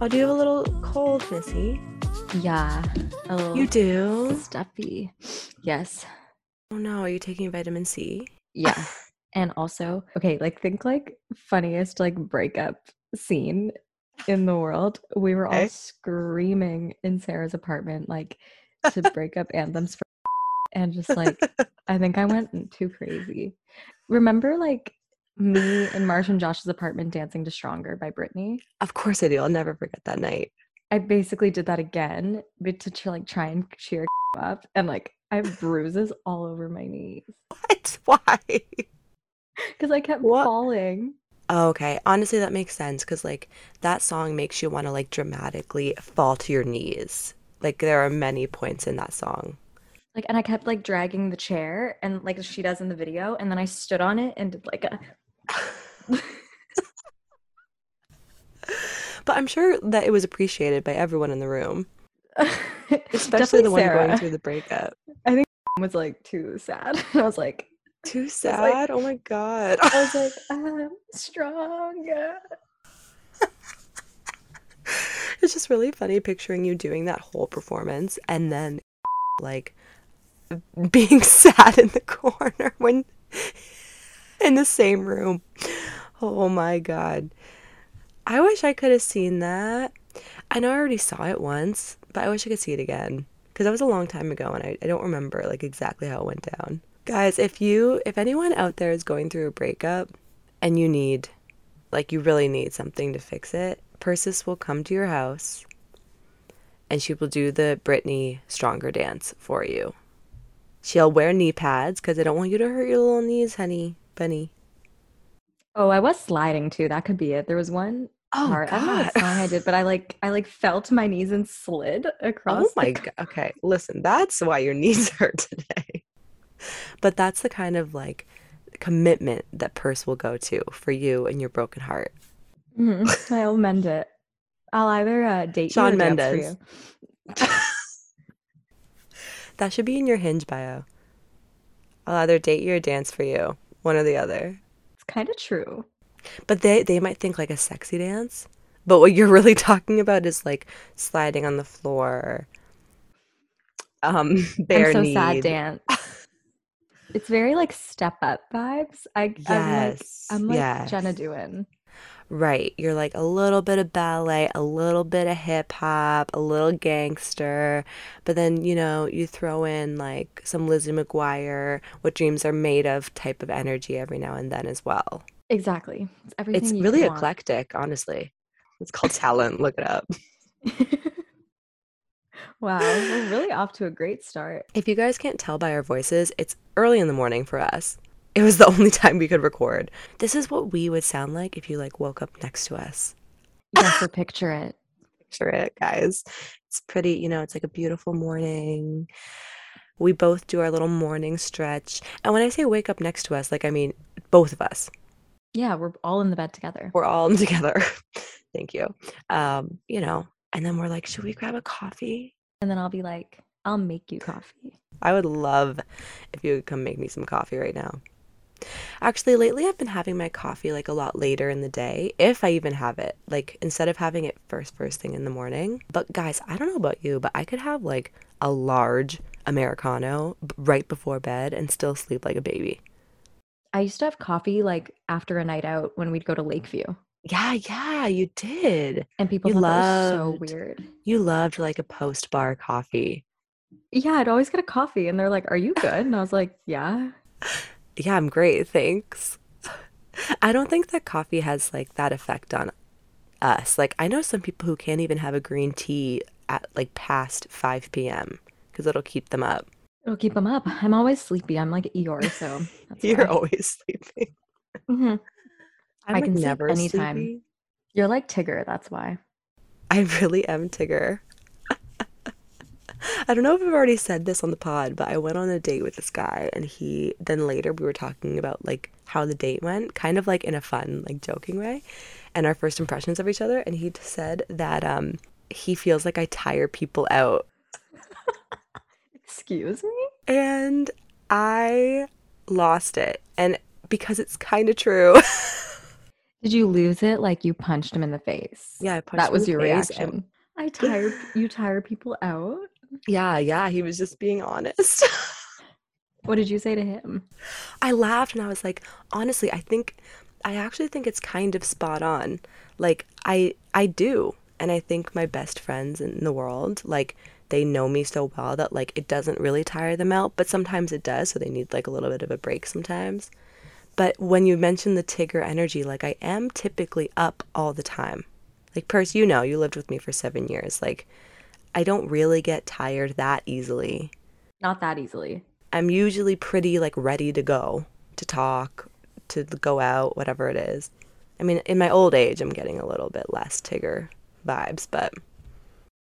Oh, do you have a little cold, Missy? Yeah. Oh, you do? Stuffy. Yes. Oh no, are you taking vitamin C? Yeah. And also, okay, like think like funniest like breakup scene in the world. We were all screaming in Sarah's apartment like to breakup anthems for and just like I think I went too crazy. Remember like me and Marsh and Josh's apartment dancing to Stronger by Britney? Of course I do. I'll never forget that night. I basically did that again, but to like try and cheer up, and like I have bruises all over my knees. What? Why? Because I kept falling. Oh, okay. Honestly, that makes sense because like that song makes you want to like dramatically fall to your knees. Like there are many points in that song. Like, and I kept like dragging the chair and like she does in the video, and then I stood on it and did like a. But I'm sure that it was appreciated by everyone in the room, especially the one Sarah. Going through the breakup. I think was like too sad. I was like, too sad? Like, oh my god! I was like, I'm stronger. It's just really funny picturing you doing that whole performance and then like being sad in the corner when in the same room. Oh my god. I wish I could have seen that. I know I already saw it once, but I wish I could see it again because that was a long time ago and I don't remember like exactly how it went down. Guys, if anyone out there is going through a breakup and you need, like you really need something to fix it, Persis will come to your house and she will do the Britney Stronger dance for you. She'll wear knee pads because I don't want you to hurt your little knees, honey, bunny. Oh, I was sliding too. That could be it. There was one part. God. I don't know what song I did, but I fell to my knees and slid across. Oh my god. Okay. Listen, that's why your knees hurt today. But that's the kind of like commitment that Purse will go to for you and your broken heart. Mm-hmm. I'll mend it. I'll either date Shawn you or Mendes. Dance for you. That should be in your Hinge bio. I'll either date you or dance for you. One or the other. Kind of true, but they might think like a sexy dance, but what you're really talking about is like sliding on the floor, bare I'm so need. Sad dance. It's very like step up vibes. I'm like Jenna Dewan, right? You're like a little bit of ballet, a little bit of hip hop, a little gangster, but then you know you throw in like some Lizzie McGuire, what dreams are made of type of energy every now and then as well. Exactly. It's everything. It's really eclectic, honestly. It's called talent. Look it up. Wow, we're really off to a great start. If you guys can't tell by our voices, it's early in the morning for us. It was the only time we could record. This is what we would sound like if you like woke up next to us. Yeah, so picture it. Picture it, guys. It's pretty, you know, it's like a beautiful morning. We both do our little morning stretch. And when I say wake up next to us, like I mean both of us. Yeah, we're all in the bed together. We're all in together. Thank you. You know, and then we're like, should we grab a coffee? And then I'll be like, I'll make you coffee. I would love if you would come make me some coffee right now. Actually, lately I've been having my coffee like a lot later in the day, if I even have it, like instead of having it first thing in the morning. But guys, I don't know about you, but I could have like a large Americano right before bed and still sleep like a baby. I used to have coffee like after a night out when we'd go to Lakeview. Yeah, you did. And people thought it was so weird. You loved like a post-bar coffee. Yeah, I'd always get a coffee and they're like, are you good? And I was like, yeah. Yeah, I'm great, thanks. I don't think that coffee has like that effect on us. Like I know some people who can't even have a green tea at like past 5 p.m. because it'll keep them up. It'll keep them up. I'm always sleepy. I'm like Eeyore, so that's You're why. Always sleepy. Mm-hmm. I can like never sleep anytime. Sleepy. You're like Tigger, that's why. I really am Tigger. I don't know if I've already said this on the pod, but I went on a date with this guy and then later we were talking about like how the date went, kind of like in a fun, like joking way, and our first impressions of each other, and he said that he feels like I tire people out. Excuse me? And I lost it. And because it's kind of true. Did you lose it? Like you punched him in the face? Yeah, I punched him in the face. That was your reaction. You tire people out? Yeah, he was just being honest. What did you say to him? I laughed and I was like, honestly, I actually think it's kind of spot on. Like I do. And I think my best friends in the world, like they know me so well that like it doesn't really tire them out, but sometimes it does. So they need like a little bit of a break sometimes. But when you mention the Tigger energy, like I am typically up all the time. Like Perez, you know, you lived with me for 7 years. Like I don't really get tired that easily. Not that easily. I'm usually pretty like ready to go, to talk, to go out, whatever it is. I mean, in my old age, I'm getting a little bit less Tigger vibes, but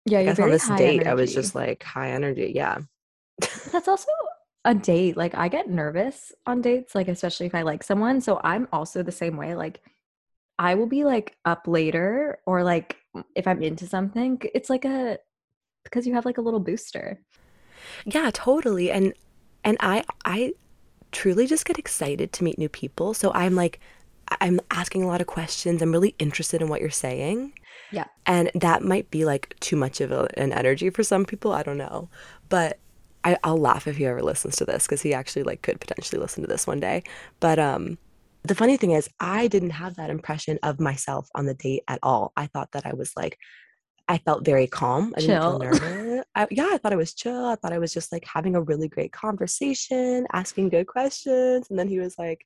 yeah, I guess on this date, energy. I was just like high energy. Yeah. That's also a date. Like I get nervous on dates, like especially if I like someone. So I'm also the same way. Like I will be like up later, or like if I'm into something, it's like because you have like a little booster. Yeah, totally. And I truly just get excited to meet new people. So I'm like, I'm asking a lot of questions. I'm really interested in what you're saying. Yeah. And that might be like too much of an energy for some people. I don't know. But I'll laugh if he ever listens to this, because he actually like could potentially listen to this one day. But the funny thing is, I didn't have that impression of myself on the date at all. I thought that I was like, I felt very calm. I didn't feel nervous. I thought I was chill. I thought I was just like having a really great conversation, asking good questions. And then he was like,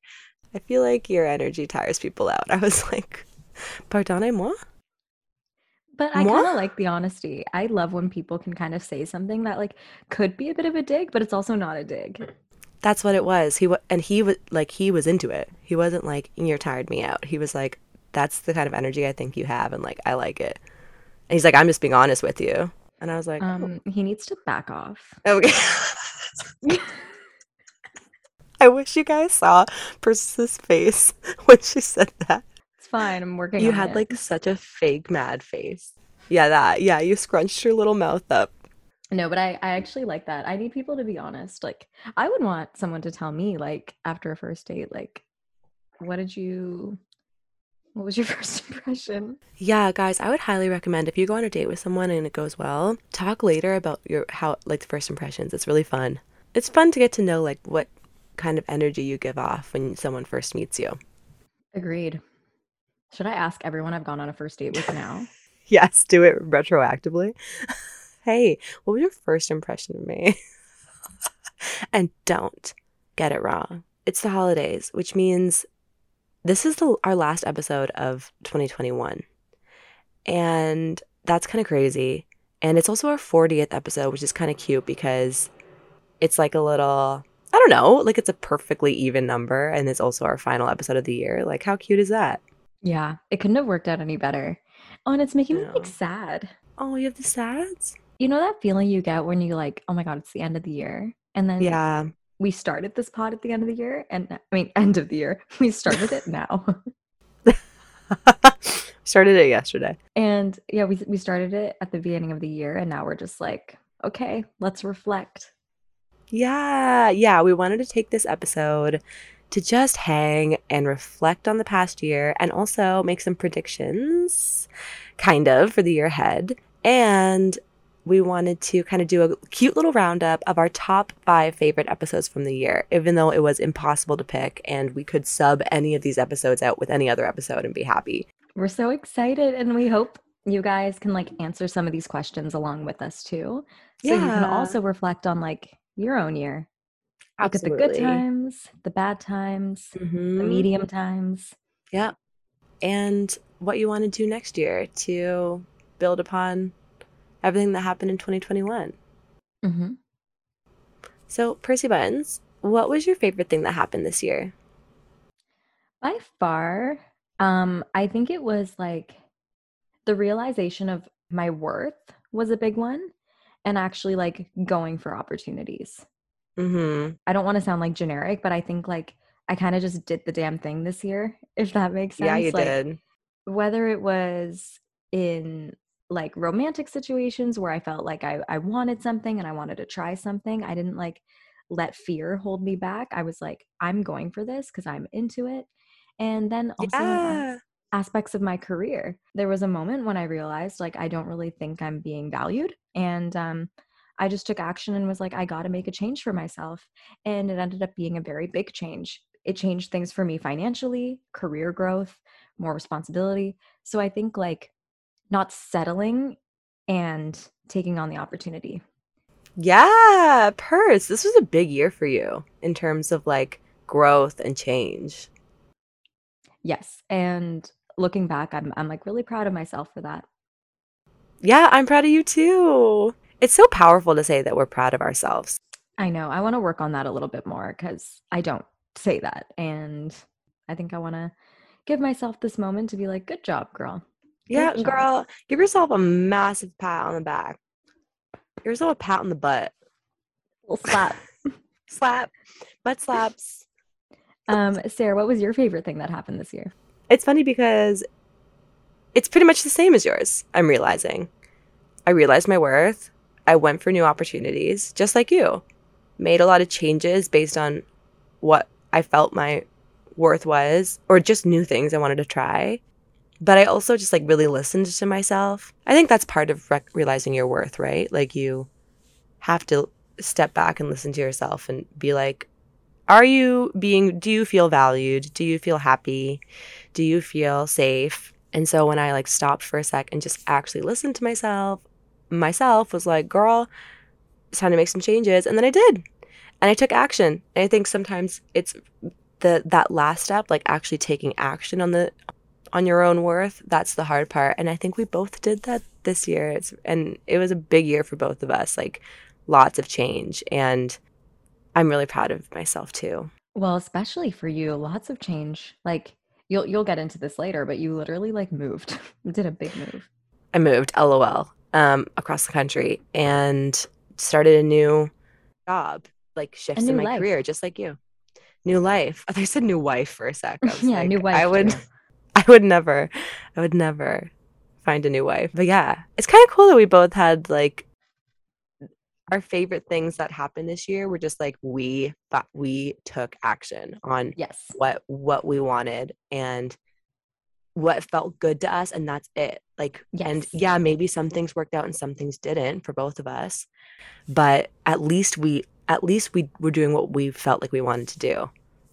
I feel like your energy tires people out. I was like, pardonnez-moi? But I kind of like the honesty. I love when people can kind of say something that like could be a bit of a dig, but it's also not a dig. That's what it was. He was into it. He wasn't like, you're tired me out. He was like, that's the kind of energy I think you have, and like I like it. And he's like, I'm just being honest with you. And I was like, he needs to back off. Okay. I wish you guys saw Persis's face when she said that. It's fine. I'm working on it. You had like such a fake mad face. Yeah, that. Yeah, you scrunched your little mouth up. No, but I actually like that. I need people to be honest. Like, I would want someone to tell me, like, after a first date, like, what was your first impression? Yeah, guys, I would highly recommend if you go on a date with someone and it goes well, talk later about the first impressions. It's really fun. It's fun to get to know, like, what kind of energy you give off when someone first meets you. Agreed. Should I ask everyone I've gone on a first date with now? Yes, do it retroactively. Hey, what was your first impression of me? And don't get it wrong. It's the holidays, which means this is our last episode of 2021. And that's kind of crazy. And it's also our 40th episode, which is kind of cute because it's like a little, I don't know, like it's a perfectly even number. And it's also our final episode of the year. Like, how cute is that? Yeah, it couldn't have worked out any better. Oh, and it's making me like sad. Oh, you have the sads? You know that feeling you get when you like, oh my God, it's the end of the year. And then yeah, we started this pod at the end of the year. End of the year. We started it now. Started it yesterday. And yeah, we started it at the beginning of the year. And now we're just like, okay, let's reflect. Yeah. We wanted to take this episode to just hang and reflect on the past year and also make some predictions, kind of, for the year ahead. And we wanted to kind of do a cute little roundup of our top 5 favorite episodes from the year, even though it was impossible to pick and we could sub any of these episodes out with any other episode and be happy. We're so excited, and we hope you guys can like answer some of these questions along with us too. So you can also reflect on like your own year. Absolutely. Look at the good times, the bad times, the medium times. Yeah. And what you want to do next year to build upon everything that happened in 2021. Mm-hmm. So Percy Buttons, what was your favorite thing that happened this year? By far, I think it was like the realization of my worth was a big one, and actually like going for opportunities. Mm-hmm. I don't want to sound like generic, but I think like I kind of just did the damn thing this year, if that makes sense. Yeah, you like, did. Whether it was in like romantic situations where I felt like I wanted something and I wanted to try something, I didn't like let fear hold me back. I was like, I'm going for this because I'm into it. And then also aspects of my career. There was a moment when I realized like I don't really think I'm being valued, and I just took action and was like, I got to make a change for myself. And it ended up being a very big change. It changed things for me financially, career growth, more responsibility. So I think like not settling and taking on the opportunity. Yeah, Purse, this was a big year for you in terms of like growth and change. Yes. And looking back, I'm like really proud of myself for that. Yeah, I'm proud of you too. It's so powerful to say that we're proud of ourselves. I know. I want to work on that a little bit more because I don't say that. And I think I want to give myself this moment to be like, good job, girl. Good job, girl. Give yourself a massive pat on the back. Give yourself a pat on the butt. Little slap. Slap. Butt slaps. Sarah, what was your favorite thing that happened this year? It's funny because it's pretty much the same as yours, I'm realizing. I realized my worth. I went for new opportunities, just like you. Made a lot of changes based on what I felt my worth was, or just new things I wanted to try. But I also just like really listened to myself. I think that's part of realizing your worth, right? Like you have to step back and listen to yourself and be like, do you feel valued? Do you feel happy? Do you feel safe? And so when I like stopped for a sec and just actually listened to myself was like, girl, it's time to make some changes. And then I did. And I took action. And I think sometimes it's that last step, like actually taking action on your own worth, that's the hard part. And I think we both did that this year. And it was a big year for both of us, like lots of change. And I'm really proud of myself too. Well, especially for you, lots of change. Like you'll get into this later, but you literally like moved. You did a big move. I moved, LOL. Across the country, and started a new job, like shifts in my career, just like you. New life. I thought you said new wife for a sec. Yeah, like, new wife. I would never find a new wife. But yeah, it's kind of cool that we both had like our favorite things that happened this year were just like we took action on what we wanted and what felt good to us, and that's it. Like, and yeah, maybe some things worked out and some things didn't for both of us, but at least we were doing what we felt like we wanted to do.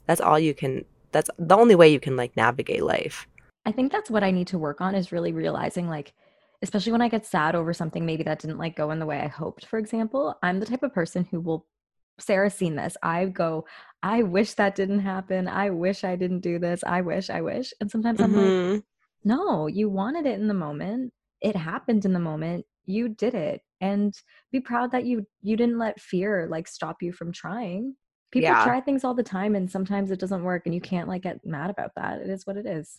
That's the only way you can like navigate life. I think that's what I need to work on, is really realizing like, especially when I get sad over something maybe that didn't like go in the way I hoped, for example, I'm the type of person who will, Sarah's seen this, I wish that didn't happen. I wish I didn't do this. I wish. And sometimes I'm like, no, you wanted it in the moment. It happened in the moment. You did it. And be proud that you didn't let fear like stop you from trying. People try things all the time, and sometimes it doesn't work, and you can't like get mad about that. It is what it is.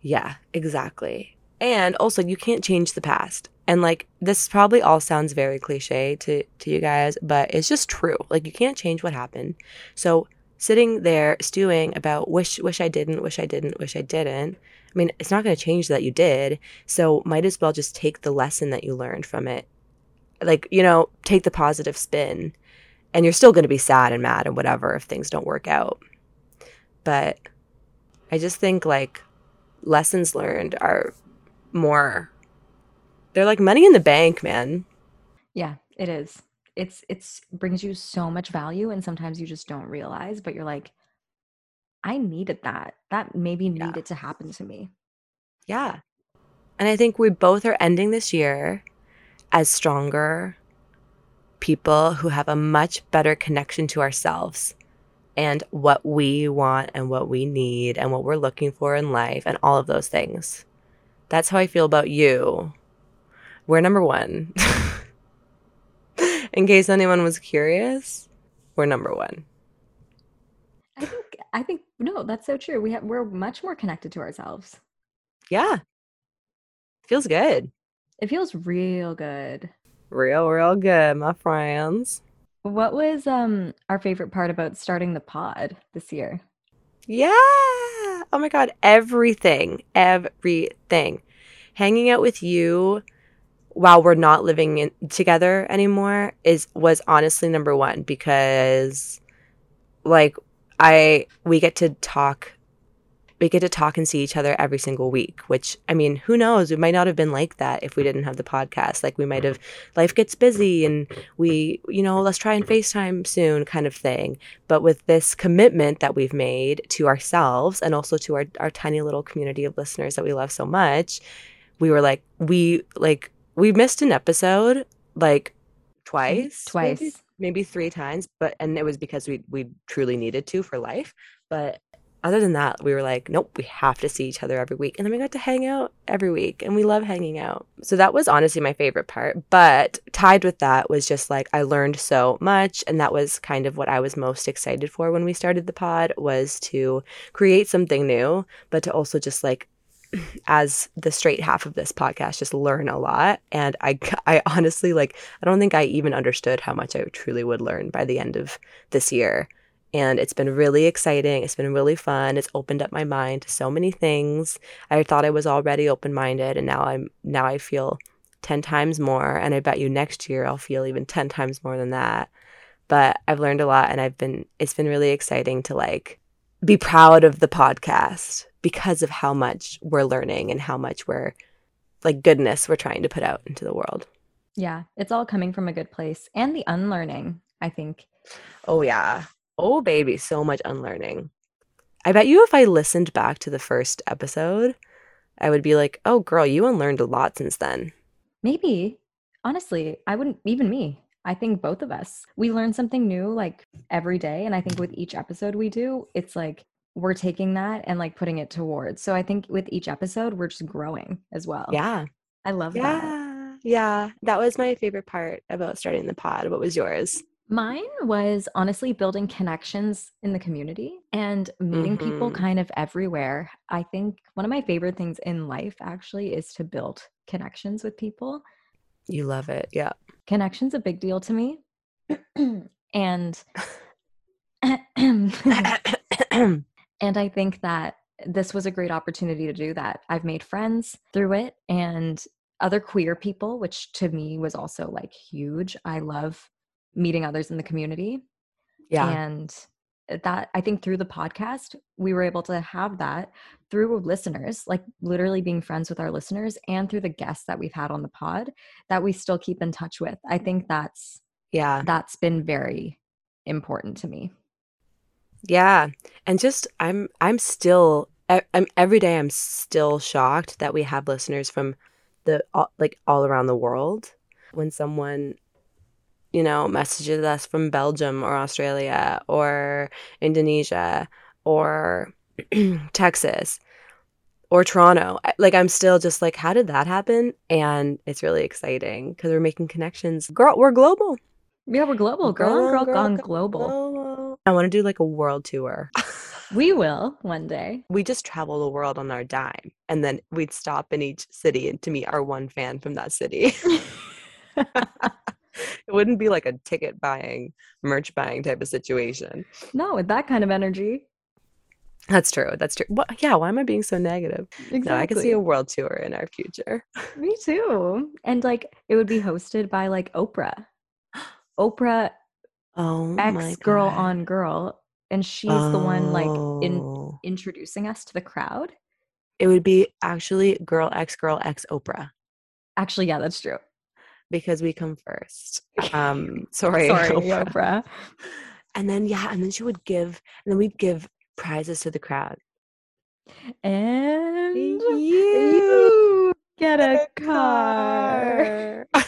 Yeah, exactly. And also, you can't change the past. And like, this probably all sounds very cliche to you guys, but it's just true. Like, you can't change what happened. So sitting there stewing about wish I didn't, I mean, it's not going to change that you did. So might as well just take the lesson that you learned from it. Like, you know, take the positive spin, and you're still going to be sad and mad and whatever if things don't work out. But I just think like lessons learned are more, they're like money in the bank, man. Yeah, it is. It's brings you so much value, and sometimes you just don't realize, but you're like, I needed that. That maybe needed to happen to me. Yeah. And I think we both are ending this year as stronger people who have a much better connection to ourselves and what we want and what we need and what we're looking for in life and all of those things. That's how I feel about you. We're number one. In case anyone was curious, we're number one. I think no, that's so true. We're much more connected to ourselves. Yeah. Feels good. It feels real good. Real good, my friends. What was our favorite part about starting the pod this year? Yeah. Oh my God. Everything. Hanging out with you while we're not living together anymore was honestly number one, because we get to talk and see each other every single week, which, I mean, who knows? We might not have been like that if we didn't have the podcast. Like, we might have, life gets busy and we, let's try and FaceTime soon kind of thing. But with this commitment that we've made to ourselves and also to our tiny little community of listeners that we love so much, we were like, we missed an episode like twice, maybe three times, and it was because we truly needed to for life. But other than that, we were like, nope, we have to see each other every week. And then we got to hang out every week, and we love hanging out. So that was honestly my favorite part. But tied with that was just like, I learned so much. And that was kind of what I was most excited for when we started the pod, was to create something new, but to also just like, as the straight half of this podcast, just learn a lot. And I honestly, I don't think I even understood how much I truly would learn by the end of this year. And it's been really exciting. It's been really fun. It's opened up my mind to so many things. I thought I was already open-minded, and now I feel 10 times more. And I bet you next year I'll feel even 10 times more than that. But I've learned a lot, and it's been really exciting to be proud of the podcast because of how much we're learning and how much we're trying to put out into the world. Yeah, it's all coming from a good place, and the unlearning, I think. Oh yeah. Oh, baby, so much unlearning. I bet you if I listened back to the first episode, I would be like, oh, girl, you unlearned a lot since then. Maybe. Honestly, I wouldn't, even me. I think both of us. We learn something new every day. And I think with each episode we do, it's we're taking that and putting it towards. So I think with each episode, we're just growing as well. Yeah. I love that. Yeah. That was my favorite part about starting the pod. What was yours? Mine was honestly building connections in the community and meeting people kind of everywhere. I think one of my favorite things in life actually is to build connections with people. You love it. Yeah. Connection's a big deal to me. And and I think that this was a great opportunity to do that. I've made friends through it, and other queer people, which to me was also huge. I love meeting others in the community. Yeah. And that, I think through the podcast, we were able to have that through listeners, literally being friends with our listeners, and through the guests that we've had on the pod that we still keep in touch with. I think that's been very important to me. Yeah. And just, every day I'm still shocked that we have listeners from all around the world. When someone, messages us from Belgium or Australia or Indonesia or Texas or Toronto. I'm still just how did that happen? And it's really exciting because we're making connections. Girl, we're global. Yeah, we're global. Girl on Girl gone global. I want to do a world tour. We will one day. We just travel the world on our dime, and then we'd stop in each city and to meet our one fan from that city. It wouldn't be a ticket buying, merch buying type of situation. No, with that kind of energy. That's true. Well, yeah, why am I being so negative? Exactly. No, I could see a world tour in our future. Me too. And it would be hosted by Oprah. Oprah, ex Girl on Girl. And she's the one introducing us to the crowd. It would be actually Girl ex Oprah. Actually, yeah, that's true. Because we come first. Sorry, Oprah. And then we'd give prizes to the crowd. And you get a car. I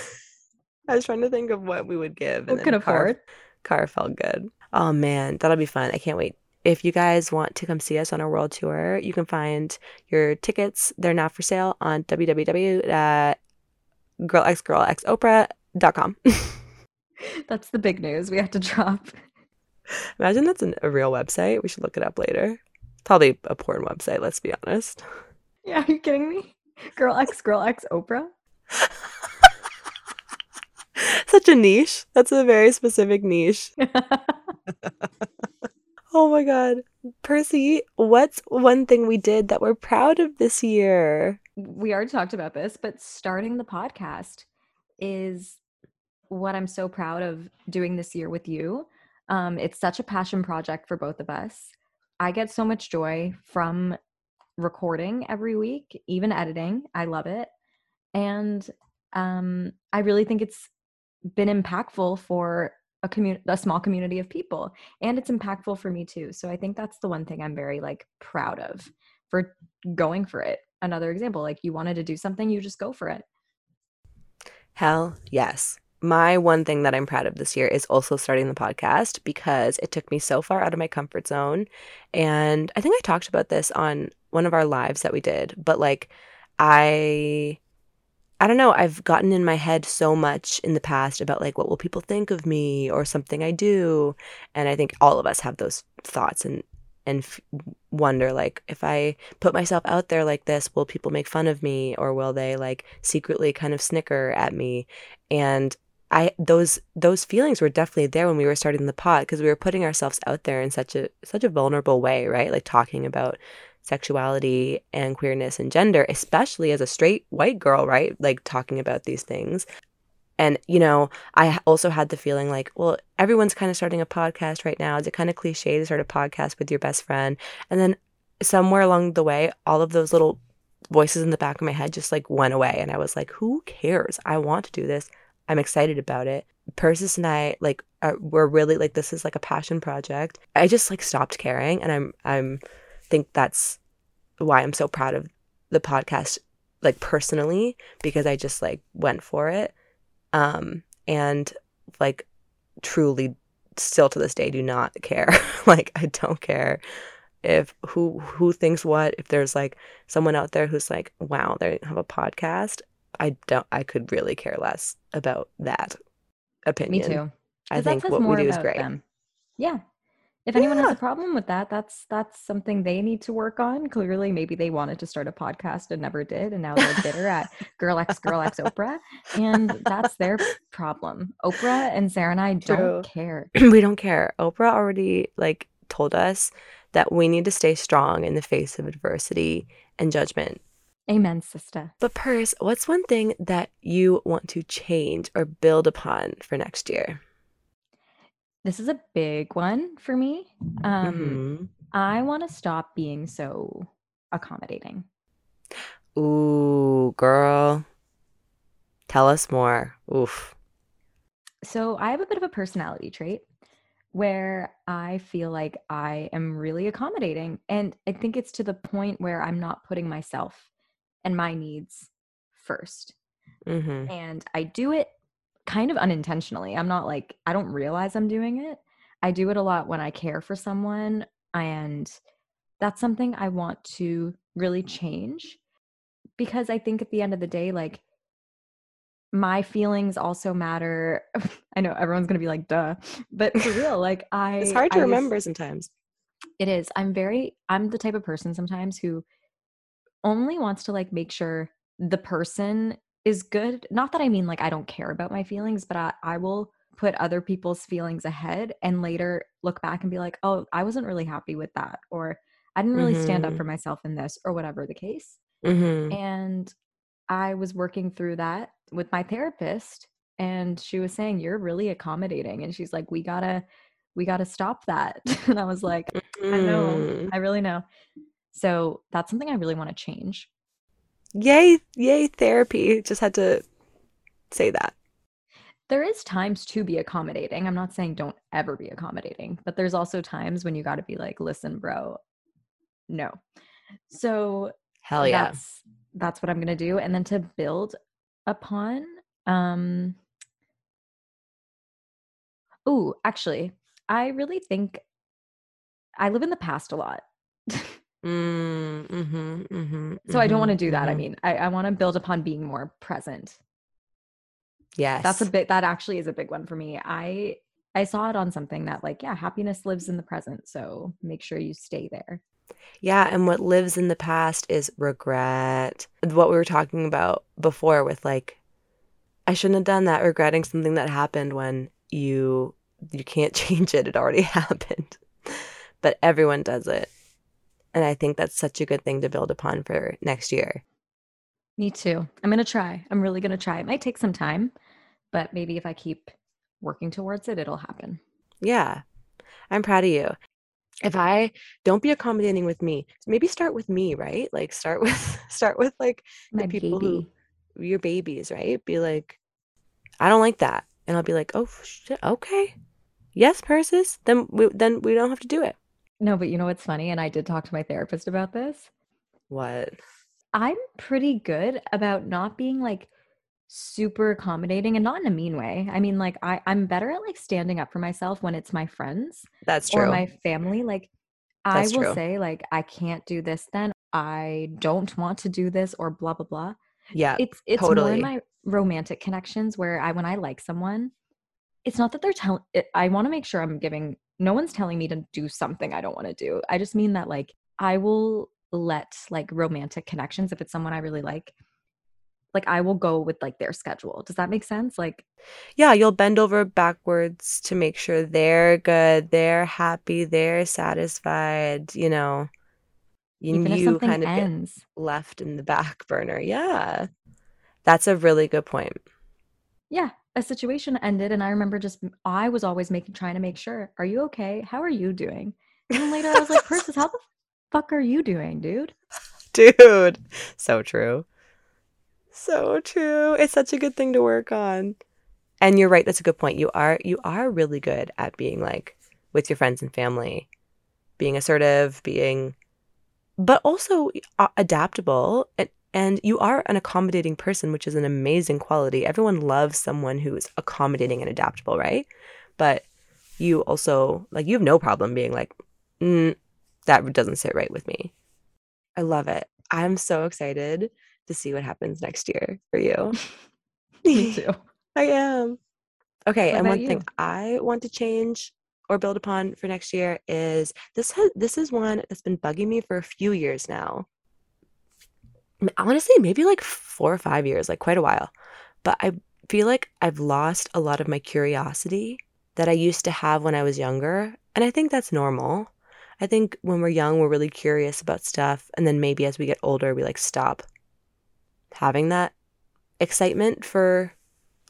was trying to think of what we would give. And we could afford. Car felt good. Oh, man. That'll be fun. I can't wait. If you guys want to come see us on our world tour, you can find your tickets. They're now for sale on www.girlxgirlxoprah.com. That's the big news we have to drop. Imagine that's a real website. We should look it up later. Probably a porn website, let's be honest. Yeah, are you kidding me? Girl X Oprah? Such a niche. That's a very specific niche. Oh my God. Percy, what's one thing we did that we're proud of this year? We already talked about this, but starting the podcast is what I'm so proud of doing this year with you. It's such a passion project for both of us. I get so much joy from recording every week, even editing. I love it. And I really think it's been impactful for a small community of people. And it's impactful for me too. So I think that's the one thing I'm very proud of for going for it. Another example, you wanted to do something, you just go for it. Hell yes. My one thing that I'm proud of this year is also starting the podcast because it took me so far out of my comfort zone. And I think I talked about this on one of our lives that we did, but I don't know, I've gotten in my head so much in the past about what will people think of me or something I do. And I think all of us have those thoughts and wonder, if I put myself out there like this, will people make fun of me or will they secretly kind of snicker at me? And those feelings were definitely there when we were starting the pod because we were putting ourselves out there in such a vulnerable way, right? Talking about sexuality and queerness and gender, especially as a straight white girl, right? Talking about these things. And, I also had the feeling everyone's kind of starting a podcast right now. Is it kind of cliche to start a podcast with your best friend? And then somewhere along the way, all of those little voices in the back of my head just went away. And I was like, who cares? I want to do this. I'm excited about it. Persis and I were really this is a passion project. I just stopped caring, and I'm think that's why I'm so proud of the podcast personally, because I just went for it, and truly still to this day do not care. I don't care if who thinks what. If there's someone out there who's wow, they have a podcast, I could really care less about that opinion. Me too. I think what we do is great. Them. Yeah. If anyone has a problem with that, that's something they need to work on. Clearly, maybe they wanted to start a podcast and never did, and now they're bitter at Girl X Oprah, and that's their problem. Oprah and Sarah and I don't care. We don't care. Oprah already told us that we need to stay strong in the face of adversity and judgment. Amen, sister. But Pers, what's one thing that you want to change or build upon for next year? This is a big one for me. I want to stop being so accommodating. Ooh, girl. Tell us more. Oof. So I have a bit of a personality trait where I feel I am really accommodating. And I think it's to the point where I'm not putting myself and my needs first. Mm-hmm. And I do it kind of unintentionally. I'm not I don't realize I'm doing it. I do it a lot when I care for someone, and that's something I want to really change, because I think at the end of the day, my feelings also matter. I know everyone's going to be duh, but for real, it's hard to remember sometimes. It is. I'm the type of person sometimes who only wants to make sure the person is good. Not that I mean I don't care about my feelings, but I will put other people's feelings ahead and later look back and be oh, I wasn't really happy with that, or I didn't really stand up for myself in this, or whatever the case. Mm-hmm. And I was working through that with my therapist, and she was saying, you're really accommodating. And she's like, we gotta stop that. And I was like, I know, I really know. So that's something I really want to change. Yay therapy. Just had to say that. there is times to be accommodating. I'm not saying don't ever be accommodating, but there's also times when you got to be like, listen, bro, no. So hell yeah. That's what I'm going to do. And then to build upon, oh, actually, I really think I live in the past a lot. So I don't want to do that. I mean, I want to build upon being more present. Yes. That actually is a big one for me. I saw it on something that like, yeah, happiness lives in the present. So make sure you stay there. Yeah. And what lives in the past is regret. What we were talking about before with like, I shouldn't have done that, regretting something that happened when you can't change it. It already happened. But everyone does it. And I think that's such a good thing to build upon for next year. Me too. I'm going to try. I'm really going to try. It might take some time, but maybe if I keep working towards it, it'll happen. Yeah. I'm proud of you. If I don't be accommodating with me, maybe start with me, right? Like start with like my the people baby. Who your babies, right? Be like, I don't like that. And I'll be like, oh shit. Okay. Yes, Persis. Then we don't have to do it. No, but you know what's funny? And I did talk to my therapist about this. What? I'm pretty good about not being like super accommodating, and not in a mean way. I mean, like I'm better at like standing up for myself when it's my friends. That's true. Or my family. Like that's I will true. Say like, I can't do this then. I don't want to do this or blah, blah, blah. Yeah, it's totally. More in my romantic connections where when I like someone, it's not that they're telling – I want to make sure I'm giving – no one's telling me to do something I don't want to do. I just mean that like I will let like romantic connections, if it's someone I really like I will go with like their schedule. Does that make sense? Like, yeah, you'll bend over backwards to make sure they're good, they're happy, they're satisfied, you know. Even if something kind of ends. Get left in the back burner. Yeah. That's a really good point. Yeah. A situation ended and I remember I was always trying to make sure, are you okay? How are you doing? And then later I was like, Persis, how the fuck are you doing, dude? Dude. So true. So true. It's such a good thing to work on. And you're right. That's a good point. You are really good at being like with your friends and family, being assertive, but also adaptable And you are an accommodating person, which is an amazing quality. Everyone loves someone who is accommodating and adaptable, right? But you also, like, you have no problem being like, that doesn't sit right with me. I love it. I'm so excited to see what happens next year for you. Me too. I am. Okay, what and one you? Thing I want to change or build upon for next year is this is one that's been bugging me for a few years now. I want to say maybe like 4 or 5 years, like quite a while. But I feel like I've lost a lot of my curiosity that I used to have when I was younger. And I think that's normal. I think when we're young, we're really curious about stuff. And then maybe as we get older, we like stop having that excitement for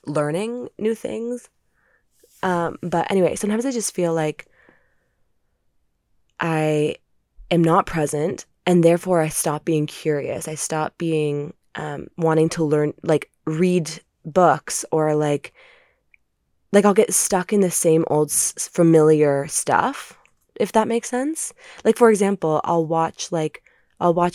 learning new things. But anyway, sometimes I just feel like I am not present. And therefore, I stopped being curious. I stopped being wanting to learn, like read books or like I'll get stuck in the same old familiar stuff, if that makes sense. Like, for example, I'll watch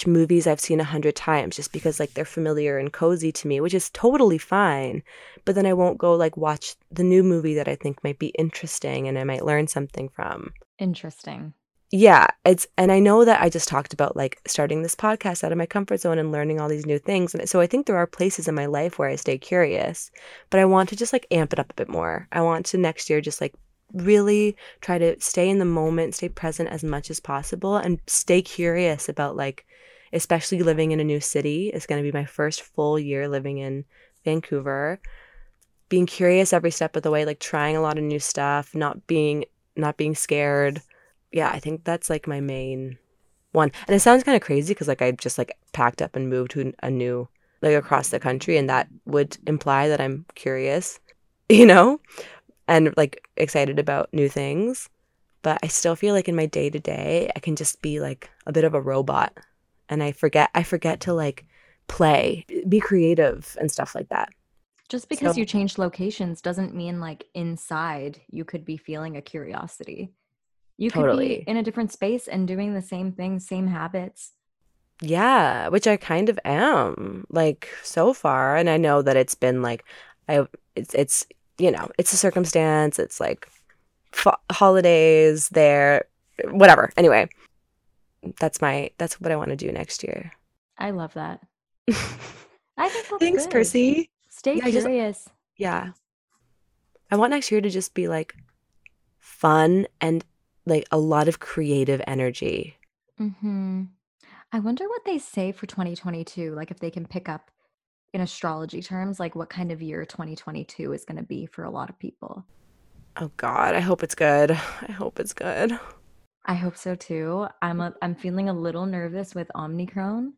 movies I've seen 100 times just because like they're familiar and cozy to me, which is totally fine. But then I won't go like watch the new movie that I think might be interesting and I might learn something from. Interesting. Yeah, and I know that I just talked about like starting this podcast out of my comfort zone and learning all these new things. And so I think there are places in my life where I stay curious, but I want to just like amp it up a bit more. I want to next year just like really try to stay in the moment, stay present as much as possible and stay curious about like, especially living in a new city. It's going to be my first full year living in Vancouver, being curious every step of the way, like trying a lot of new stuff, not being scared. Yeah, I think that's like my main one. And it sounds kind of crazy because like I just like packed up and moved to a new, like across the country, and that would imply that I'm curious, you know, and like excited about new things. But I still feel like in my day to day, I can just be like a bit of a robot and I forget to like play, be creative and stuff like that. Just because you changed locations doesn't mean like inside you could be feeling a curiosity. You could be in a different space and doing the same things, same habits. Yeah, which I kind of am, like, so far. And I know that it's been like, it's you know, it's a circumstance. It's like holidays there, whatever. Anyway, that's what I want to do next year. I love that. I think that's Thanks, good. Percy. Stay curious. Yeah. I want next year to just be like fun and like a lot of creative energy. Mm-hmm. I wonder what they say for 2022, like if they can pick up in astrology terms, like what kind of year 2022 is going to be for a lot of people. Oh God, I hope it's good. I hope it's good. I hope so too. I'm feeling a little nervous with Omicron.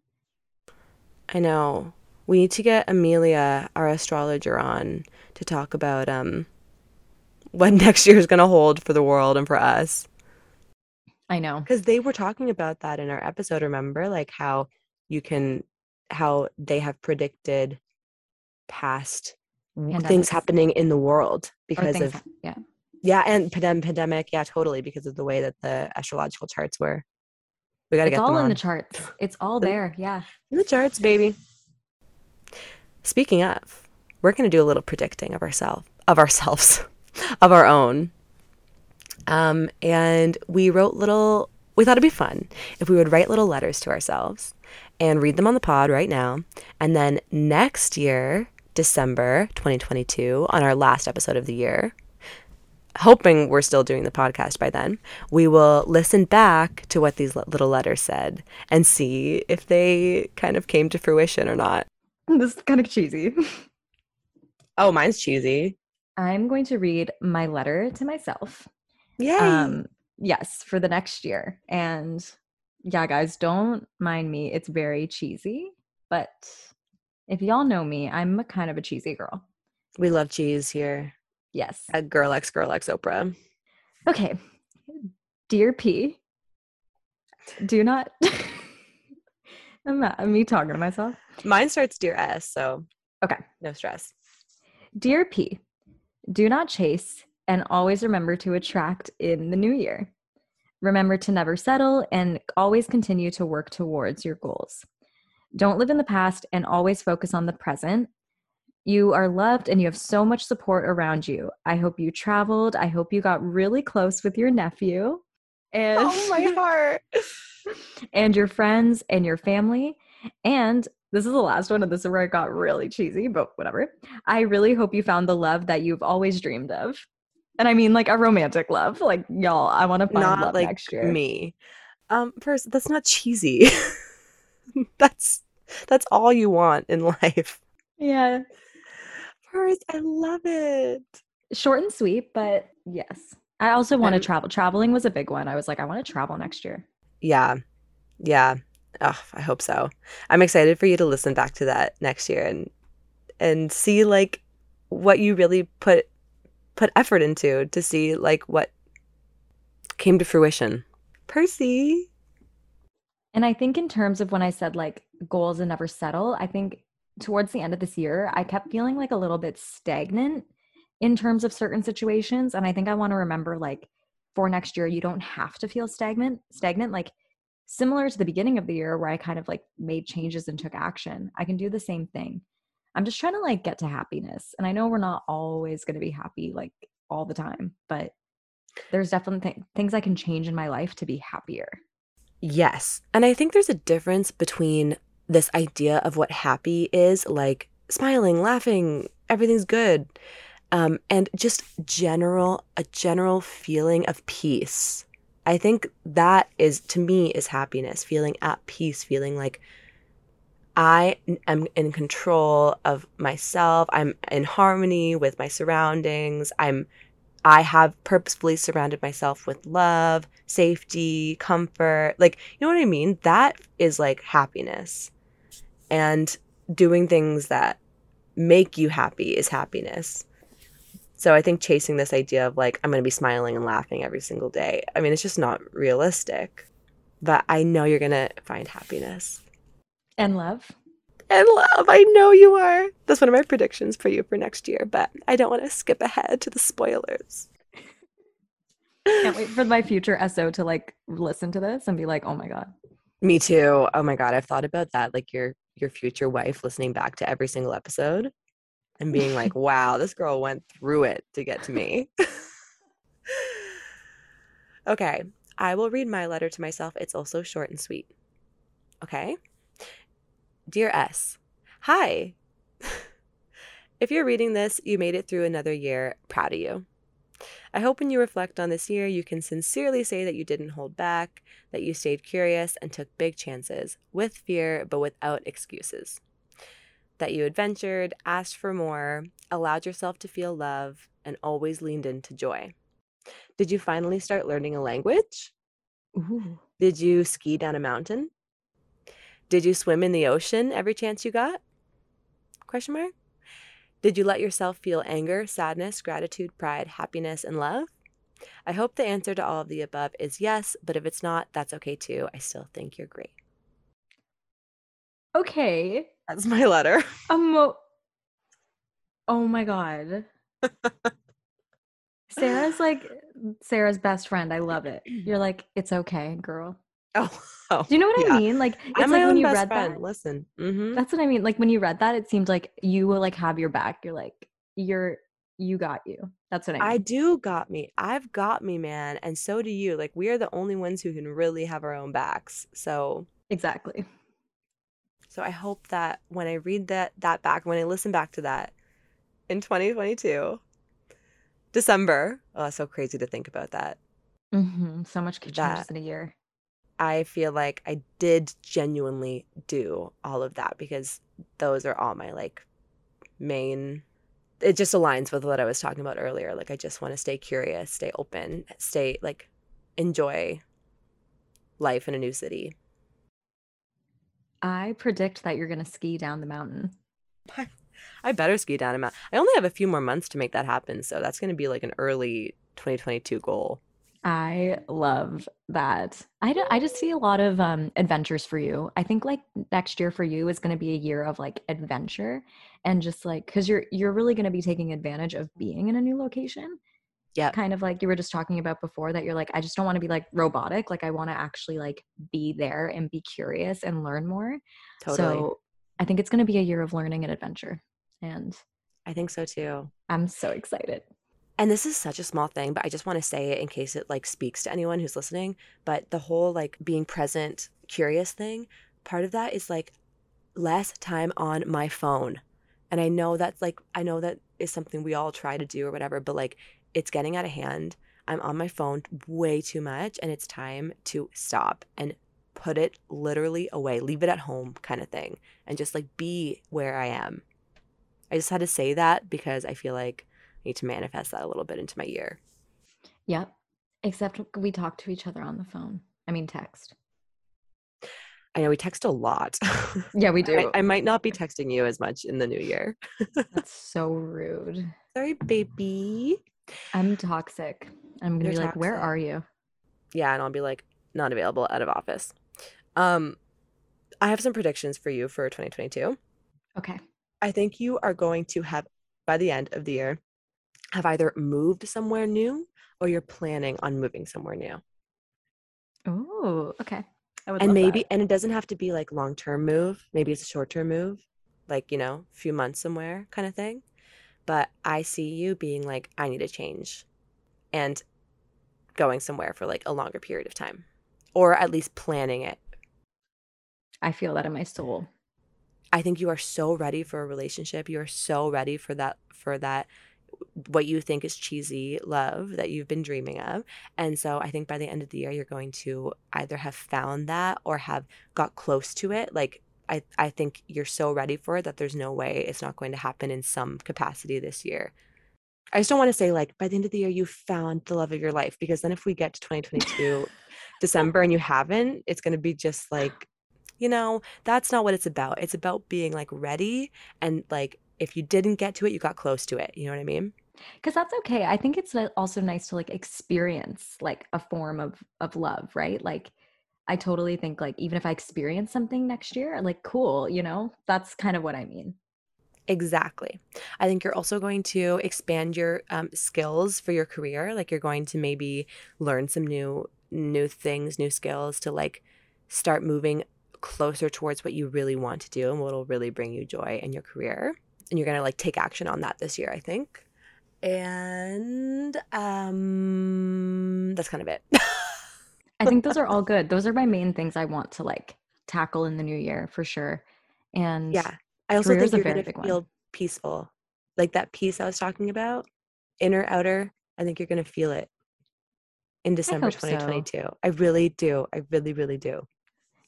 I know. We need to get Amelia, our astrologer, on to talk about what next year is going to hold for the world and for us. I know. Because they were talking about that in our episode, remember? Like how they have predicted past things happening in the world because of Yeah, and pandemic. Yeah, totally, because of the way that the astrological charts were. We got to get them on. It's all in the charts. It's all there, yeah. In the charts, baby. Speaking of, we're going to do a little predicting of our own. And we thought it'd be fun if we would write little letters to ourselves and read them on the pod right now. And then next year, December 2022, on our last episode of the year, hoping we're still doing the podcast by then, we will listen back to what these little letters said and see if they kind of came to fruition or not. This is kind of cheesy. Oh, mine's cheesy. I'm going to read my letter to myself. Yay. Yes, for the next year. And yeah, guys, don't mind me. It's very cheesy. But if y'all know me, I'm kind of a cheesy girl. We love cheese here. Yes. At Girl X Oprah. Okay. Dear P, do not... I'm me talking to myself. Mine starts Dear S, so okay, no stress. Dear P, do not chase and always remember to attract in the new year. Remember to never settle and always continue to work towards your goals. Don't live in the past and always focus on the present. You are loved and you have so much support around you. I hope you traveled. I hope you got really close with your nephew. And oh, my heart. And your friends and your family. And this is the last one, and this is where it got really cheesy, but whatever. I really hope you found the love that you've always dreamed of. And I mean like a romantic love. Like, y'all, I want to find not love like next year. Me. First, that's not cheesy. That's all you want in life. Yeah. First, I love it. Short and sweet, but yes. I also want to travel. Traveling was a big one. I was like, I want to travel next year. Yeah. Yeah. Oh, I hope so. I'm excited for you to listen back to that next year and see like what you really put effort into to see like what came to fruition. Percy. And I think in terms of when I said like goals and never settle, I think towards the end of this year, I kept feeling like a little bit stagnant in terms of certain situations. And I think I want to remember like for next year, you don't have to feel stagnant, like similar to the beginning of the year where I kind of like made changes and took action. I can do the same thing. I'm just trying to like get to happiness. And I know we're not always going to be happy like all the time, but there's definitely things I can change in my life to be happier. Yes. And I think there's a difference between this idea of what happy is, like smiling, laughing, everything's good. And just a general feeling of peace. I think that is, to me, is happiness, feeling at peace, feeling like I am in control of myself. I'm in harmony with my surroundings. I have purposefully surrounded myself with love, safety, comfort. Like, you know what I mean? That is like happiness. And doing things that make you happy is happiness. So I think chasing this idea of like, I'm going to be smiling and laughing every single day. I mean, it's just not realistic, but I know you're going to find happiness. And love. and love. I know you are. That's one of my predictions for you for next year, but I don't want to skip ahead to the spoilers. Can't wait for my future SO to like listen to this and be like, oh my God. Me too. Oh my God. I've thought about that. Like your future wife listening back to every single episode and being like, wow, this girl went through it to get to me. Okay. I will read my letter to myself. It's also short and sweet. Okay. Dear S. Hi. If you're reading this, you made it through another year. Proud of you. I hope when you reflect on this year, you can sincerely say that you didn't hold back, that you stayed curious and took big chances, with fear but without excuses, that you adventured, asked for more, allowed yourself to feel love, and always leaned into joy. Did you finally start learning a language? Ooh. Did you ski down a mountain? Did you swim in the ocean every chance you got? ? Did you let yourself feel anger, sadness, gratitude, pride, happiness, and love? I hope the answer to all of the above is yes, but if it's not, that's okay too. I still think you're great. Okay. That's my letter. Oh my God. Sarah's like Sarah's best friend. I love it. You're like, it's okay, girl. Oh, do you know what I mean? Like, it's I'm like my when own you best read friend. That. Listen, mm-hmm. That's what I mean. Like when you read that, it seemed like you will like have your back. You're like, you got you. That's what I mean. I do got me. I've got me, man. And so do you. Like we are the only ones who can really have our own backs. So exactly. So I hope that when I read that back, when I listen back to that in 2022, December. Oh, so crazy to think about that. Mm-hmm. So much could change in a year. I feel like I did genuinely do all of that because those are all my like main, it just aligns with what I was talking about earlier. Like I just want to stay curious, stay open, stay like enjoy life in a new city. I predict that you're going to ski down the mountain. I better ski down a mountain. I only have a few more months to make that happen. So that's going to be like an early 2022 goal. I love that. I just see a lot of adventures for you. I think like next year for you is going to be a year of like adventure and just like because you're really going to be taking advantage of being in a new location. Yeah. Kind of like you were just talking about before that you're like, I just don't want to be like robotic. Like I want to actually like be there and be curious and learn more. Totally. So I think it's going to be a year of learning and adventure. And I think so too. I'm so excited. And this is such a small thing, but I just want to say it in case it like speaks to anyone who's listening. But the whole like being present, curious thing, part of that is like less time on my phone. And I know that's like, I know that is something we all try to do or whatever, but like it's getting out of hand. I'm on my phone way too much and it's time to stop and put it literally away, leave it at home kind of thing. And just like be where I am. I just had to say that because I feel like need to manifest that a little bit into my year. Yep. Except we talk to each other on the phone. I mean, text. I know we text a lot. Yeah, we do. I might not be texting you as much in the new year. That's so rude. Sorry, baby. I'm toxic. I'm going to be toxic. Like, where are you? Yeah. And I'll be like, not available, out of office. I have some predictions for you for 2022. Okay. I think you are going to have, by the end of the year, have either moved somewhere new or you're planning on moving somewhere new. Oh, okay. I would and love maybe, that. And it doesn't have to be like long-term move. Maybe it's a short-term move, like, you know, a few months somewhere kind of thing. But I see you being like, I need a change and going somewhere for like a longer period of time or at least planning it. I feel that in my soul. I think you are so ready for a relationship. You are so ready for that. What you think is cheesy love that you've been dreaming of. And so I think by the end of the year, you're going to either have found that or have got close to it. Like, I think you're so ready for it that there's no way it's not going to happen in some capacity this year. I just don't want to say like, by the end of the year, you found the love of your life, because then if we get to 2022 December and you haven't, it's going to be just like, you know, that's not what it's about. It's about being like ready and like, if you didn't get to it, you got close to it. You know what I mean? Because that's okay. I think it's also nice to like experience like a form of love, right? Like I totally think, like, even if I experience something next year, like, cool, you know, that's kind of what I mean. Exactly. I think you're also going to expand your skills for your career. Like, you're going to maybe learn some new things, new skills to, like, start moving closer towards what you really want to do and what will really bring you joy in your career. And you're going to, like, take action on that this year, I think. And that's kind of it. I think those are all good. Those are my main things I want to, like, tackle in the new year for sure. And yeah, I also think you're going to feel peaceful. Like that peace I was talking about, inner, outer, I think you're going to feel it in December 2022. So. I really do. I really, really do.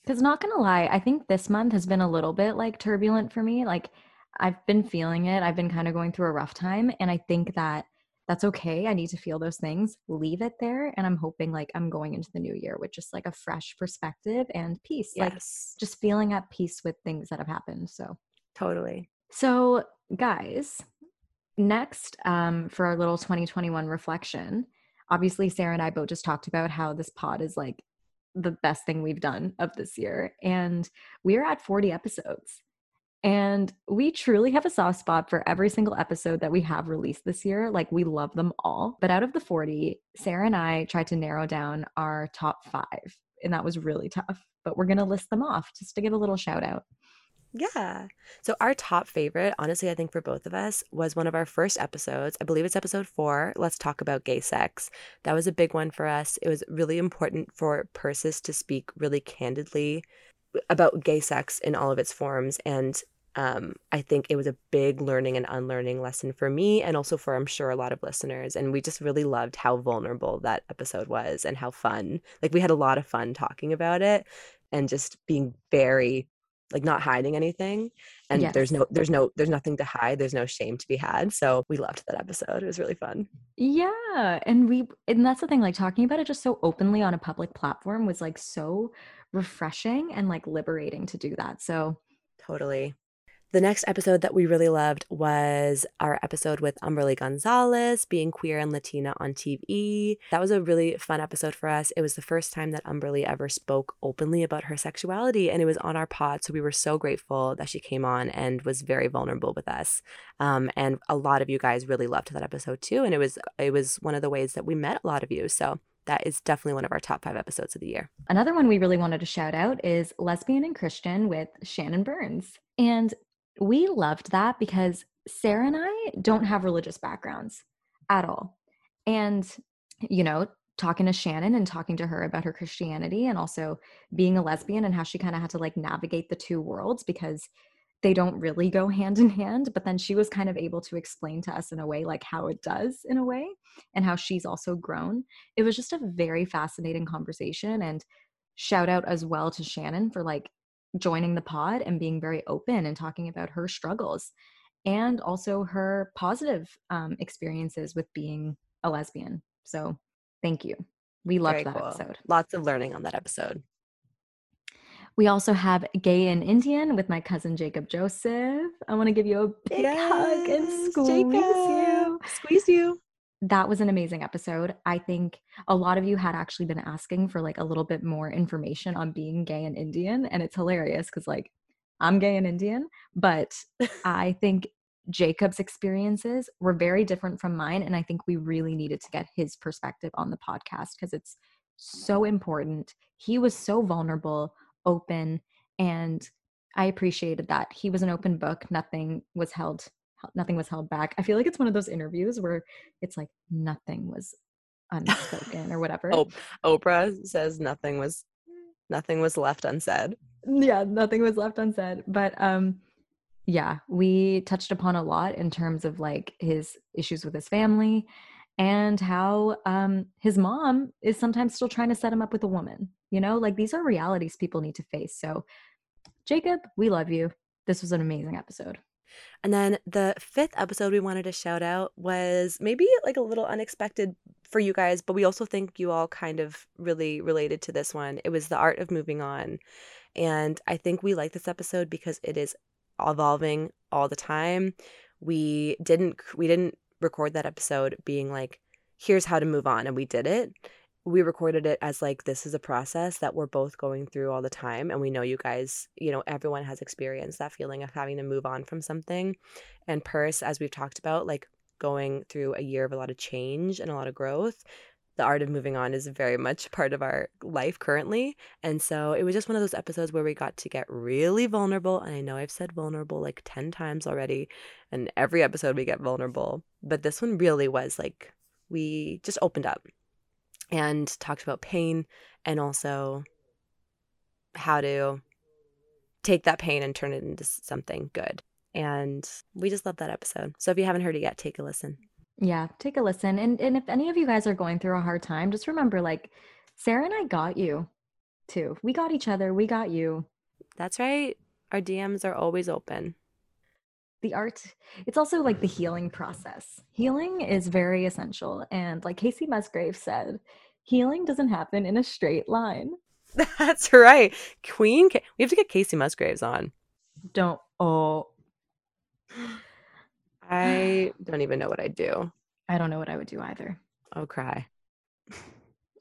Because not going to lie, I think this month has been a little bit, like, turbulent for me. Like, I've been feeling it. I've been kind of going through a rough time. And I think that that's okay. I need to feel those things, leave it there. And I'm hoping, like, I'm going into the new year with just, like, a fresh perspective and peace, like just feeling at peace with things that have happened. So totally. So guys, next, for our little 2021 reflection, obviously Sarah and I both just talked about how this pod is, like, the best thing we've done of this year. And we're at 40 episodes. And we truly have a soft spot for every single episode that we have released this year. Like, we love them all. But out of the 40, Sarah and I tried to narrow down our top 5. And that was really tough. But we're going to list them off just to give a little shout out. Yeah. So our top favorite, honestly, I think for both of us, was one of our first episodes. I believe it's episode 4. Let's talk about gay sex. That was a big one for us. It was really important for Persis to speak really candidly about gay sex in all of its forms. And I think it was a big learning and unlearning lesson for me, and also for, I'm sure, a lot of listeners. And we just really loved how vulnerable that episode was and how fun. Like, we had a lot of fun talking about it and just being very, like, not hiding anything. And there's nothing to hide. There's no shame to be had. So we loved that episode. It was really fun. Yeah. And that's the thing, like, talking about it just so openly on a public platform was, like, so refreshing and, like, liberating to do that. So totally. The next episode that we really loved was our episode with Umberly Gonzalez, being queer and Latina on TV. That was a really fun episode for us. It was the first time that Umberly ever spoke openly about her sexuality, and it was on our pod. So we were so grateful that she came on and was very vulnerable with us. And a lot of you guys really loved that episode too. And it was one of the ways that we met a lot of you. So that is definitely one of our top 5 episodes of the year. Another one we really wanted to shout out is Lesbian and Christian with Shannon Burns. And we loved that because Sarah and I don't have religious backgrounds at all. And, you know, talking to Shannon and talking to her about her Christianity and also being a lesbian and how she kind of had to, like, navigate the two worlds because they don't really go hand in hand. But then she was kind of able to explain to us in a way, like, how it does in a way, and how she's also grown. It was just a very fascinating conversation, and shout out as well to Shannon for, like, joining the pod and being very open and talking about her struggles and also her positive experiences with being a lesbian. So thank you. We loved that episode. Lots of learning on that episode. We also have Gay and Indian with my cousin Jacob Joseph. I want to give you a big hug and squeeze you. That was an amazing episode. I think a lot of you had actually been asking for, like, a little bit more information on being gay and Indian. And it's hilarious because, like, I'm gay and Indian, but I think Jacob's experiences were very different from mine. And I think we really needed to get his perspective on the podcast because it's so important. He was so vulnerable, open, and I appreciated that. He was an open book. Nothing was held back. I feel like it's one of those interviews where it's like nothing was unspoken or whatever. Oprah says nothing was left unsaid. Yeah, nothing was left unsaid. But yeah, we touched upon a lot in terms of, like, his issues with his family and how his mom is sometimes still trying to set him up with a woman. You know, like, these are realities people need to face. So Jacob, we love you. This was an amazing episode. And then the 5th episode we wanted to shout out was maybe, like, a little unexpected for you guys, but we also think you all kind of really related to this one. It was The Art of Moving On. And I think we like this episode because it is evolving all the time. We didn't record that episode being like, here's how to move on, and we did it. we recorded it as like, this is a process that we're both going through all the time. And we know you guys, you know, everyone has experienced that feeling of having to move on from something. And Persis, as we've talked about, like going through a year of a lot of change and a lot of growth, the art of moving on is very much part of our life currently. And so it was just one of those episodes where we got to get really vulnerable. And I know I've said vulnerable like 10 times already. And every episode we get vulnerable. But this one really was like, we just opened up and talked about pain and also how to take that pain and turn it into something good. And we just love that episode. So if you haven't heard it yet, take a listen. Yeah, take a listen. And if any of you guys are going through a hard time, just remember, like, Sarah and I got you too. We got each other. We got you. That's right. Our DMs are always open. The art, it's also like the healing process. Healing is very essential. And like Casey Musgraves said, healing doesn't happen in a straight line. That's right. We have to get Casey Musgraves on. I don't even know what I'd do. I don't know what I would do either. I'll cry.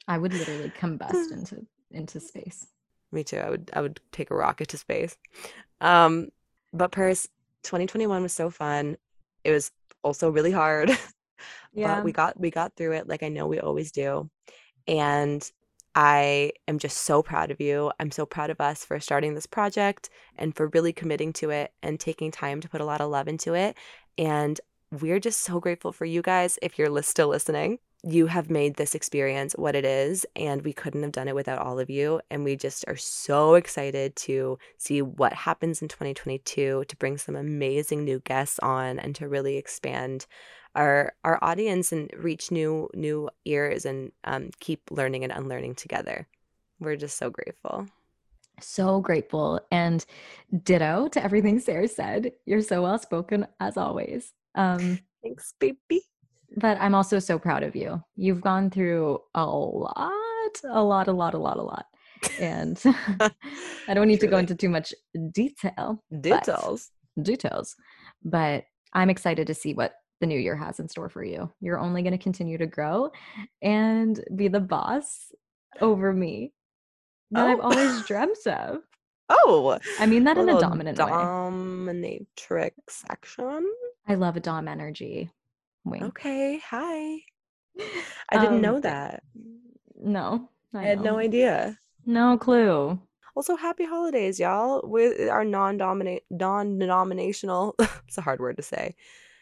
I would literally combust into space. Me too. I would take a rocket to space. But Perez, 2021 was so fun. It was also really hard. Yeah. But we got through it like I know we always do. And I am just so proud of you. I'm so proud of us for starting this project and for really committing to it and taking time to put a lot of love into it. And we're just so grateful for you guys. If you're still listening, you have made this experience what it is, and we couldn't have done it without all of you. And we just are so excited to see what happens in 2022, to bring some amazing new guests on and to really expand our audience and reach new ears and keep learning and unlearning together. We're just so grateful. So grateful, and ditto to everything Sarah said. You're so well spoken as always. Thanks, baby. But I'm also so proud of you. You've gone through a lot. And I don't need to go into too much detail. Details. But I'm excited to see what the new year has in store for you. You're only going to continue to grow and be the boss over me that I've always dreamt of. Oh, I mean that in a dominant way. Dominatrix action. I love a dom energy. Wink. Okay. Hi. I didn't know that. No, I had no idea. No clue. Also, happy holidays, y'all. With our non-denominational. It's a hard word to say.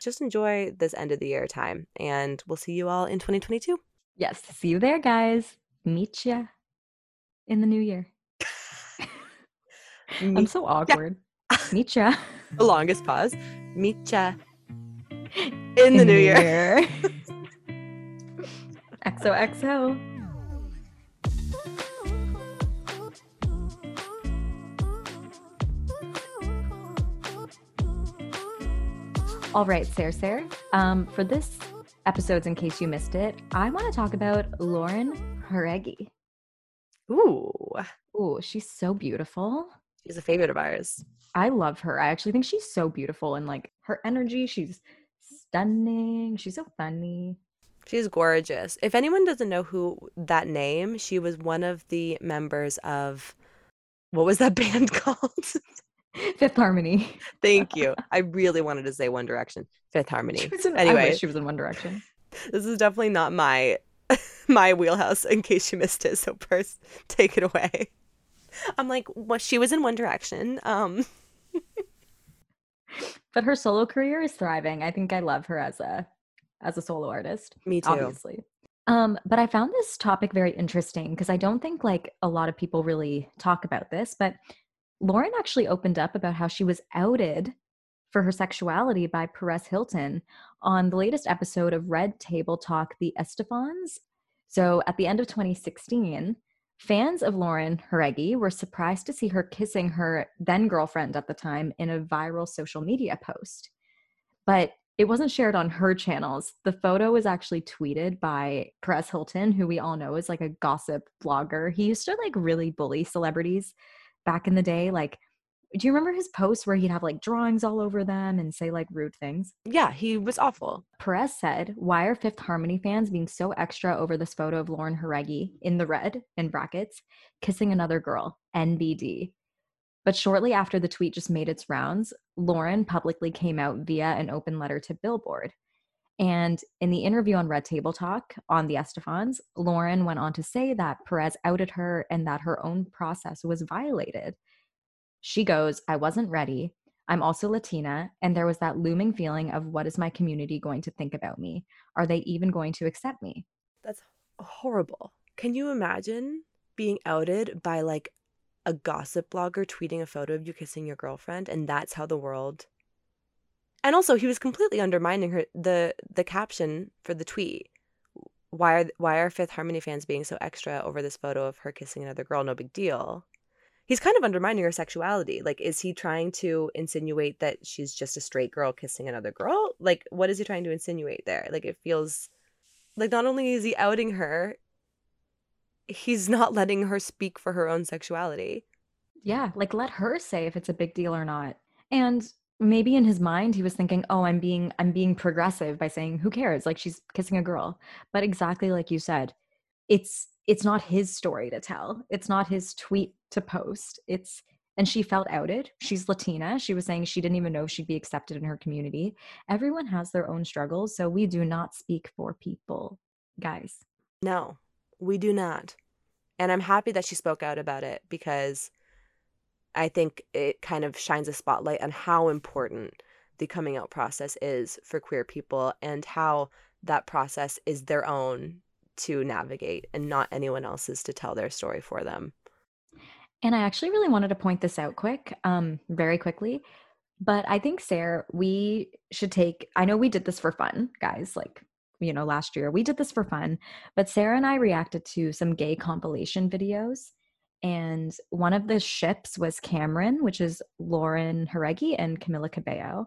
Just enjoy this end of the year time, and we'll see you all in 2022. Yes. See you there, guys. Meet ya in the new year. I'm so awkward. Meet ya. The longest pause. Meet ya. In the new year. XOXO. All right, Sarah. For this episode, in case you missed it, I want to talk about Lauren Jauregui. Ooh, she's so beautiful. She's a favorite of ours. I love her. I actually think she's so beautiful and like her energy, she's stunning. She's so funny. She's gorgeous. If anyone doesn't know who that name, she was one of the members of, what was that band called? Fifth Harmony. Thank you. I really wanted to say One Direction. Fifth Harmony. I wish she was in One Direction. This is definitely not my wheelhouse, in case you missed it. So Perez, take it away. I'm like, well, she was in One Direction. But her solo career is thriving. I think I love her as a solo artist. Me too. Obviously. But I found this topic very interesting because I don't think like a lot of people really talk about this, but Lauren actually opened up about how she was outed for her sexuality by Perez Hilton on the latest episode of Red Table Talk, the Estefans. So at the end of 2016, fans of Lauren Jauregui were surprised to see her kissing her then-girlfriend at the time in a viral social media post. But it wasn't shared on her channels. The photo was actually tweeted by Perez Hilton, who we all know is like a gossip blogger. He used to like really bully celebrities back in the day. Like Do you remember his posts where he'd have like drawings all over them and say like rude things? Yeah, he was awful. Perez said, "Why are Fifth Harmony fans being so extra over this photo of Lauren Jauregui in the red, in brackets, kissing another girl, NBD." But shortly after the tweet just made its rounds, Lauren publicly came out via an open letter to Billboard. And in the interview on Red Table Talk on the Estefans, Lauren went on to say that Perez outed her and that her own process was violated. She goes, "I wasn't ready. I'm also Latina, and there was that looming feeling of what is my community going to think about me? Are they even going to accept me?" That's horrible. Can you imagine being outed by like a gossip blogger tweeting a photo of you kissing your girlfriend, and that's how the world... And also, he was completely undermining her, the caption for the tweet. Why are Fifth Harmony fans being so extra over this photo of her kissing another girl? No big deal. He's kind of undermining her sexuality. Like, is he trying to insinuate that she's just a straight girl kissing another girl? Like, what is he trying to insinuate there? Like, it feels like not only is he outing her, he's not letting her speak for her own sexuality. Yeah, like let her say if it's a big deal or not. And maybe in his mind, he was thinking, oh, I'm being progressive by saying, who cares? Like, she's kissing a girl. But exactly like you said, it's not his story to tell. It's not his tweet to post. And she felt outed. She's Latina. She was saying she didn't even know she'd be accepted in her community. Everyone has their own struggles. So we do not speak for people, guys. No, we do not. And I'm happy that she spoke out about it, because I think it kind of shines a spotlight on how important the coming out process is for queer people and how that process is their own to navigate and not anyone else's to tell their story for them. And I actually really wanted to point this out very quickly, but I think, Sarah, we should take, I know we did this for fun, guys, like, you know, last year we did this for fun, but Sarah and I reacted to some gay compilation videos. And one of the ships was Cameron, which is Lauren Jauregui and Camila Cabello.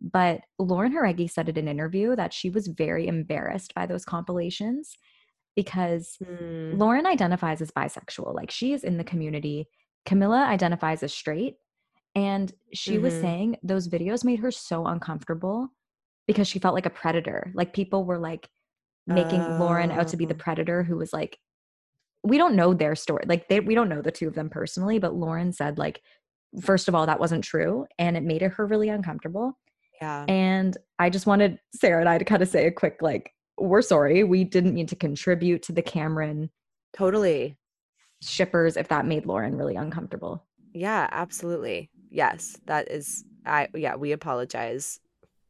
But Lauren Jauregui said in an interview that she was very embarrassed by those compilations because Lauren identifies as bisexual. Like, she is in the community. Camila identifies as straight. And she was saying those videos made her so uncomfortable because she felt like a predator. Like, people were like making Lauren out to be the predator who was like, we don't know their story. Like, we don't know the two of them personally, but Lauren said, like, first of all, that wasn't true. And it made her really uncomfortable. Yeah. And I just wanted Sarah and I to kind of say a quick, like, we're sorry. We didn't mean to contribute to the Cameron. Totally. Shippers, if that made Lauren really uncomfortable. Yeah, absolutely. Yes. That is, we apologize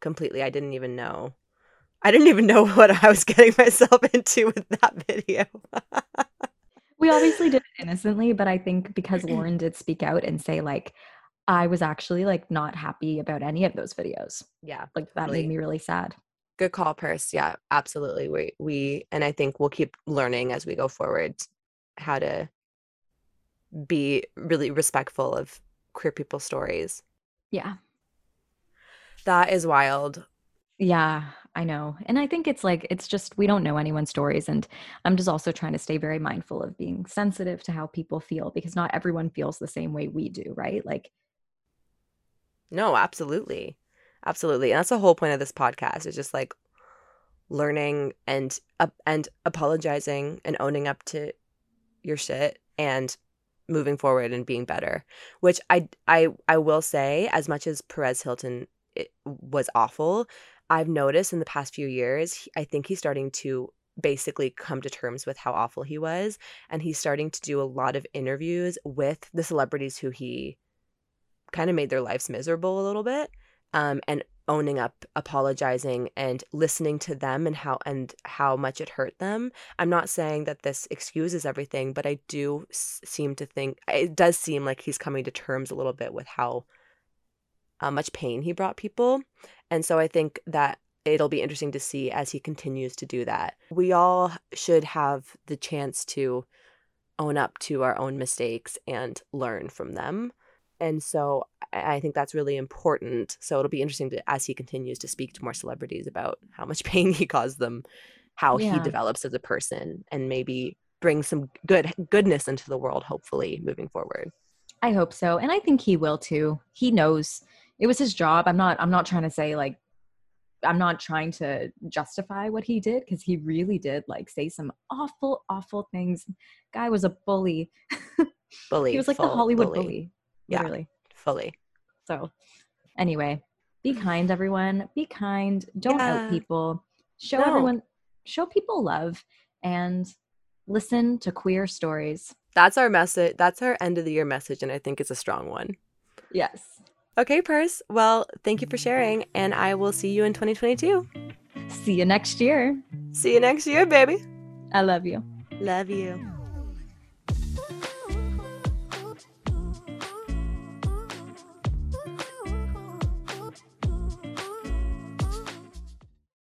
completely. I didn't even know what I was getting myself into with that video. We obviously did it innocently, but I think because Lauren did speak out and say, like, I was actually, like, not happy about any of those videos. Yeah. Like, that made me really sad. Good call, Perse. Yeah, absolutely. We and I think we'll keep learning as we go forward how to be really respectful of queer people's stories. Yeah. That is wild. Yeah, I know. And I think it's like, it's just, we don't know anyone's stories. And I'm just also trying to stay very mindful of being sensitive to how people feel, because not everyone feels the same way we do, right? Like, no, absolutely. Absolutely. And that's the whole point of this podcast, is just like learning and apologizing and owning up to your shit and moving forward and being better, which I will say, as much as Perez Hilton was awful, I've noticed in the past few years, I think he's starting to basically come to terms with how awful he was. And he's starting to do a lot of interviews with the celebrities who he kind of made their lives miserable a little bit, and owning up, apologizing, and listening to them and how much it hurt them. I'm not saying that this excuses everything, but I do seem to think it does seem like he's coming to terms a little bit with how much pain he brought people. And so I think that it'll be interesting to see as he continues to do that. We all should have the chance to own up to our own mistakes and learn from them. And so I think that's really important. So it'll be interesting to, as he continues to speak to more celebrities about how much pain he caused them, how he develops as a person, and maybe bring some goodness into the world, hopefully, moving forward. I hope so. And I think he will too. He knows it was his job. I'm not trying to say like, I'm not trying to justify what he did, because he really did like say some awful, awful things. Guy was a bully. Bully. He was like the Hollywood bully. Yeah, literally. Fully. So anyway, be kind, everyone. Be kind. Don't out people. Show people love and listen to queer stories. That's our message. That's our end of the year message. And I think it's a strong one. Yes. Okay, Pers. Well, thank you for sharing. And I will see you in 2022. See you next year. See you next year, baby. I love you. Love you.